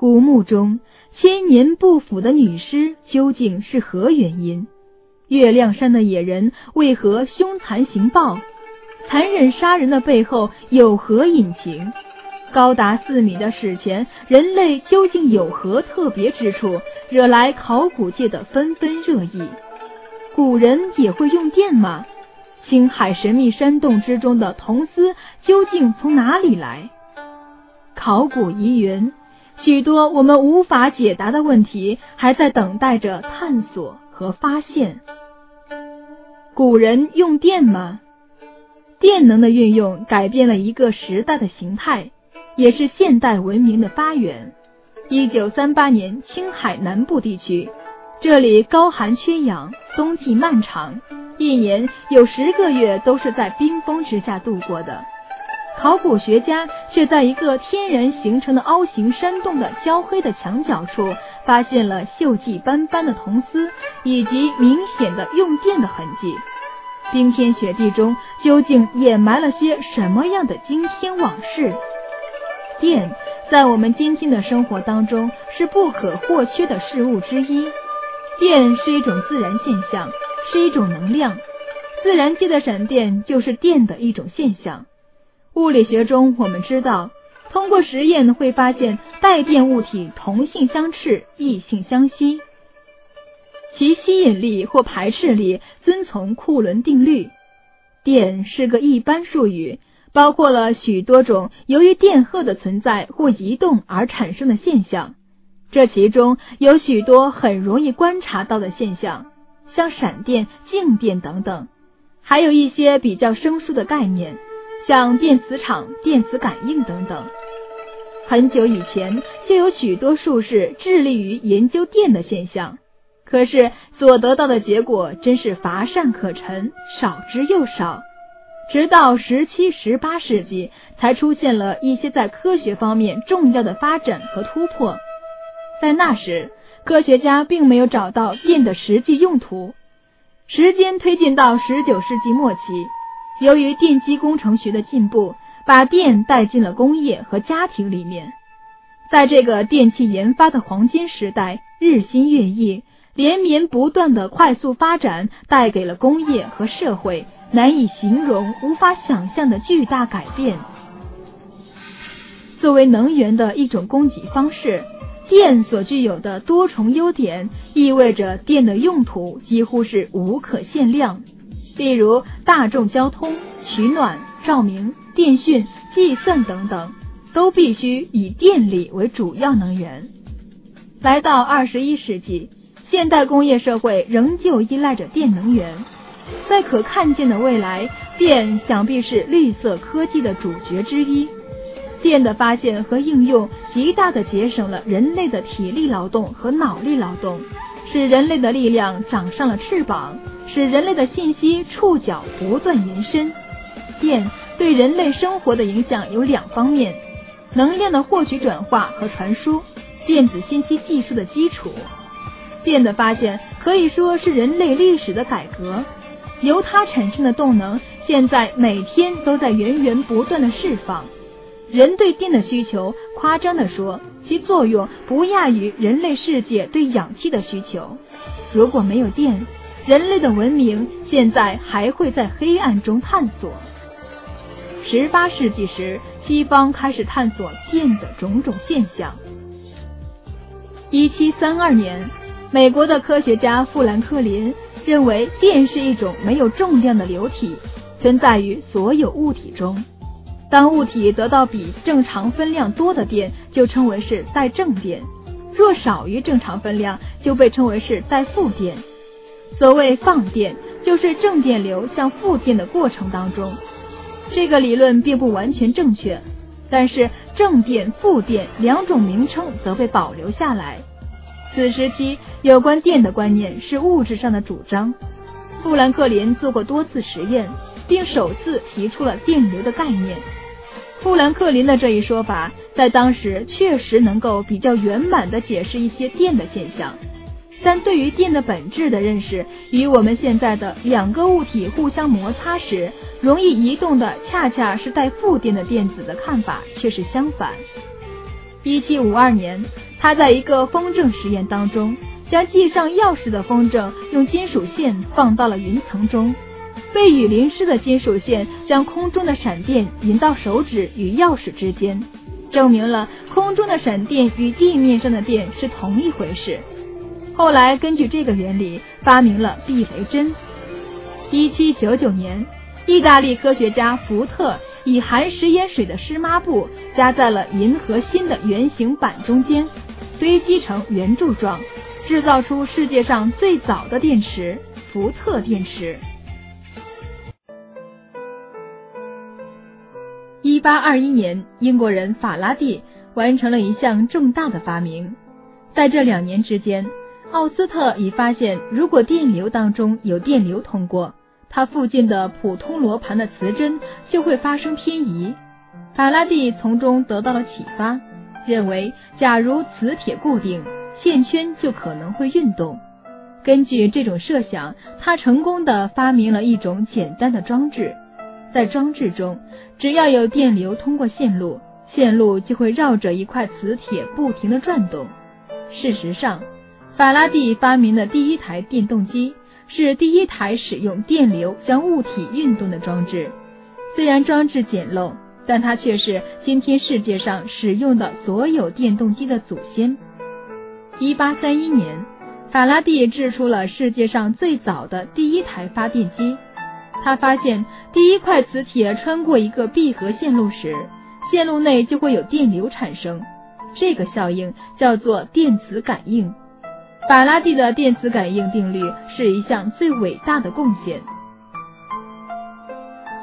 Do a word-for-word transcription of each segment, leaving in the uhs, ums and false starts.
古墓中千年不腐的女尸究竟是何原因？月亮山的野人为何凶残行暴？残忍杀人的背后有何隐情？高达四米的史前，人类究竟有何特别之处，惹来考古界的纷纷热议？古人也会用电吗？青海神秘山洞之中的铜丝究竟从哪里来？考古疑云，许多我们无法解答的问题，还在等待着探索和发现。古人用电吗？电能的运用改变了一个时代的形态，也是现代文明的发源。一九三八年，青海南部地区，这里高寒缺氧，冬季漫长，一年有十个月都是在冰封之下度过的。考古学家却在一个天然形成的凹形山洞的焦黑的墙角处，发现了锈迹斑斑的铜丝以及明显的用电的痕迹。冰天雪地中究竟掩埋了些什么样的惊天往事？电在我们今天的生活当中是不可或缺的事物之一。电是一种自然现象，是一种能量，自然界的闪电就是电的一种现象。物理学中我们知道，通过实验会发现带电物体同性相斥，异性相吸，其吸引力或排斥力遵从库仑定律。电是个一般术语，包括了许多种由于电荷的存在或移动而产生的现象，这其中有许多很容易观察到的现象，像闪电、静电等等，还有一些比较生疏的概念，像电磁场、电磁感应等等。很久以前就有许多术士致力于研究电的现象，可是所得到的结果真是乏善可陈，少之又少。直到十七、十八世纪，才出现了一些在科学方面重要的发展和突破。在那时，科学家并没有找到电的实际用途。时间推进到十九世纪末期，由于电机工程学的进步，把电带进了工业和家庭里面。在这个电器研发的黄金时代，日新月异，连绵不断的快速发展带给了工业和社会难以形容、无法想象的巨大改变。作为能源的一种供给方式，电所具有的多重优点意味着电的用途几乎是无可限量，例如大众交通、取暖、照明、电讯、计算等等，都必须以电力为主要能源。来到二十一世纪，现代工业社会仍旧依赖着电能源，在可看见的未来，电想必是绿色科技的主角之一。电的发现和应用极大地节省了人类的体力劳动和脑力劳动，使人类的力量长上了翅膀，使人类的信息触角不断延伸。电对人类生活的影响有两方面：能量的获取、转化和传输，电子信息技术的基础。电的发现可以说是人类历史的改革，由它产生的动能现在每天都在源源不断的释放。人对电的需求，夸张地说，其作用不亚于人类世界对氧气的需求。如果没有电，人类的文明现在还会在黑暗中探索。十八世纪时，西方开始探索电的种种现象。一七三二年，美国的科学家富兰克林认为电是一种没有重量的流体，存在于所有物体中。当物体得到比正常分量多的电，就称为是带正电；若少于正常分量，就被称为是带负电。所谓放电，就是正电流向负电的过程当中。这个理论并不完全正确，但是正电、负电两种名称则被保留下来。此时期有关电的观念是物质上的主张。富兰克林做过多次实验，并首次提出了电流的概念。富兰克林的这一说法在当时确实能够比较圆满地解释一些电的现象，但对于电的本质的认识与我们现在的两个物体互相摩擦时容易移动的恰恰是带负电的电子的看法却是相反。一七五二年，他在一个风筝实验当中，将系上钥匙的风筝用金属线放到了云层中，被雨淋湿的金属线将空中的闪电引到手指与钥匙之间，证明了空中的闪电与地面上的电是同一回事。后来根据这个原理发明了避雷针。一七九九年，意大利科学家福特以含食盐水的湿抹布加在了银和锌的圆形板中间，堆积成圆柱状，制造出世界上最早的电池——福特电池。一八二一年，英国人法拉第完成了一项重大的发明。在这两年之间，奥斯特已发现，如果电流当中有电流通过，它附近的普通罗盘的磁针就会发生偏移。法拉第从中得到了启发，认为假如磁铁固定，线圈就可能会运动。根据这种设想，他成功地发明了一种简单的装置。在装置中，只要有电流通过线路，线路就会绕着一块磁铁不停地转动。事实上，法拉第发明的第一台电动机是第一台使用电流将物体运动的装置。虽然装置简陋，但它却是今天世界上使用的所有电动机的祖先。一八三一年，法拉第制出了世界上最早的第一台发电机。他发现，第一块磁铁穿过一个闭合线路时，线路内就会有电流产生，这个效应叫做电磁感应。法拉第的电磁感应定律是一项最伟大的贡献。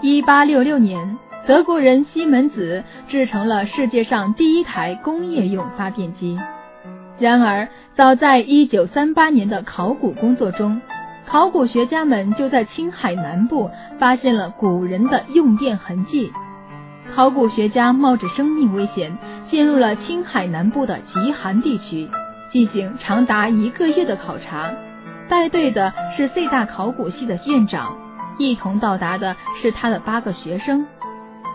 一八六六年，德国人西门子制成了世界上第一台工业用发电机。然而，早在一九三八年的考古工作中，考古学家们就在青海南部发现了古人的用电痕迹。考古学家冒着生命危险进入了青海南部的极寒地区，进行长达一个月的考察。带队的是C大考古系的院长，一同到达的是他的八个学生。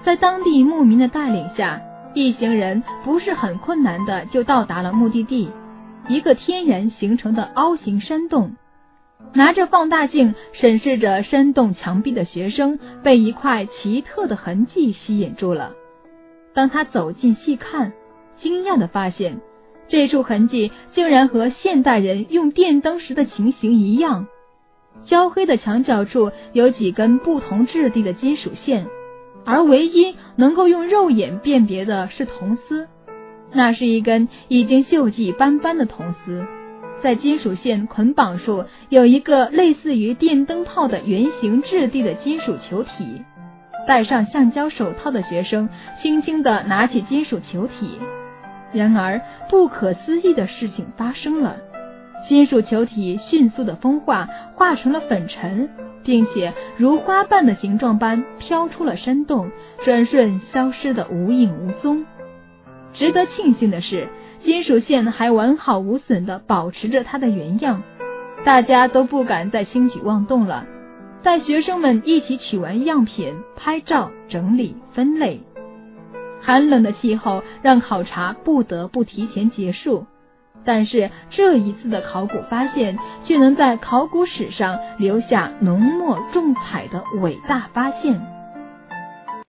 在当地牧民的带领下，一行人不是很困难的就到达了目的地，一个天然形成的凹形山洞。拿着放大镜审视着山洞墙壁的学生被一块奇特的痕迹吸引住了。当他走近细看，惊讶地发现，这处痕迹竟然和现代人用电灯时的情形一样，焦黑的墙角处有几根不同质地的金属线，而唯一能够用肉眼辨别的是铜丝，那是一根已经锈迹斑斑的铜丝，在金属线捆绑处有一个类似于电灯泡的圆形质地的金属球体。戴上橡胶手套的学生轻轻地拿起金属球体，然而不可思议的事情发生了，金属球体迅速的风化，化成了粉尘，并且如花瓣的形状般飘出了山洞，转瞬消失得无影无踪。值得庆幸的是，金属线还完好无损地保持着它的原样，大家都不敢再轻举妄动了。带学生们一起取完样品，拍照、整理、分类。寒冷的气候让考察不得不提前结束，但是这一次的考古发现却能在考古史上留下浓墨重彩的伟大发现。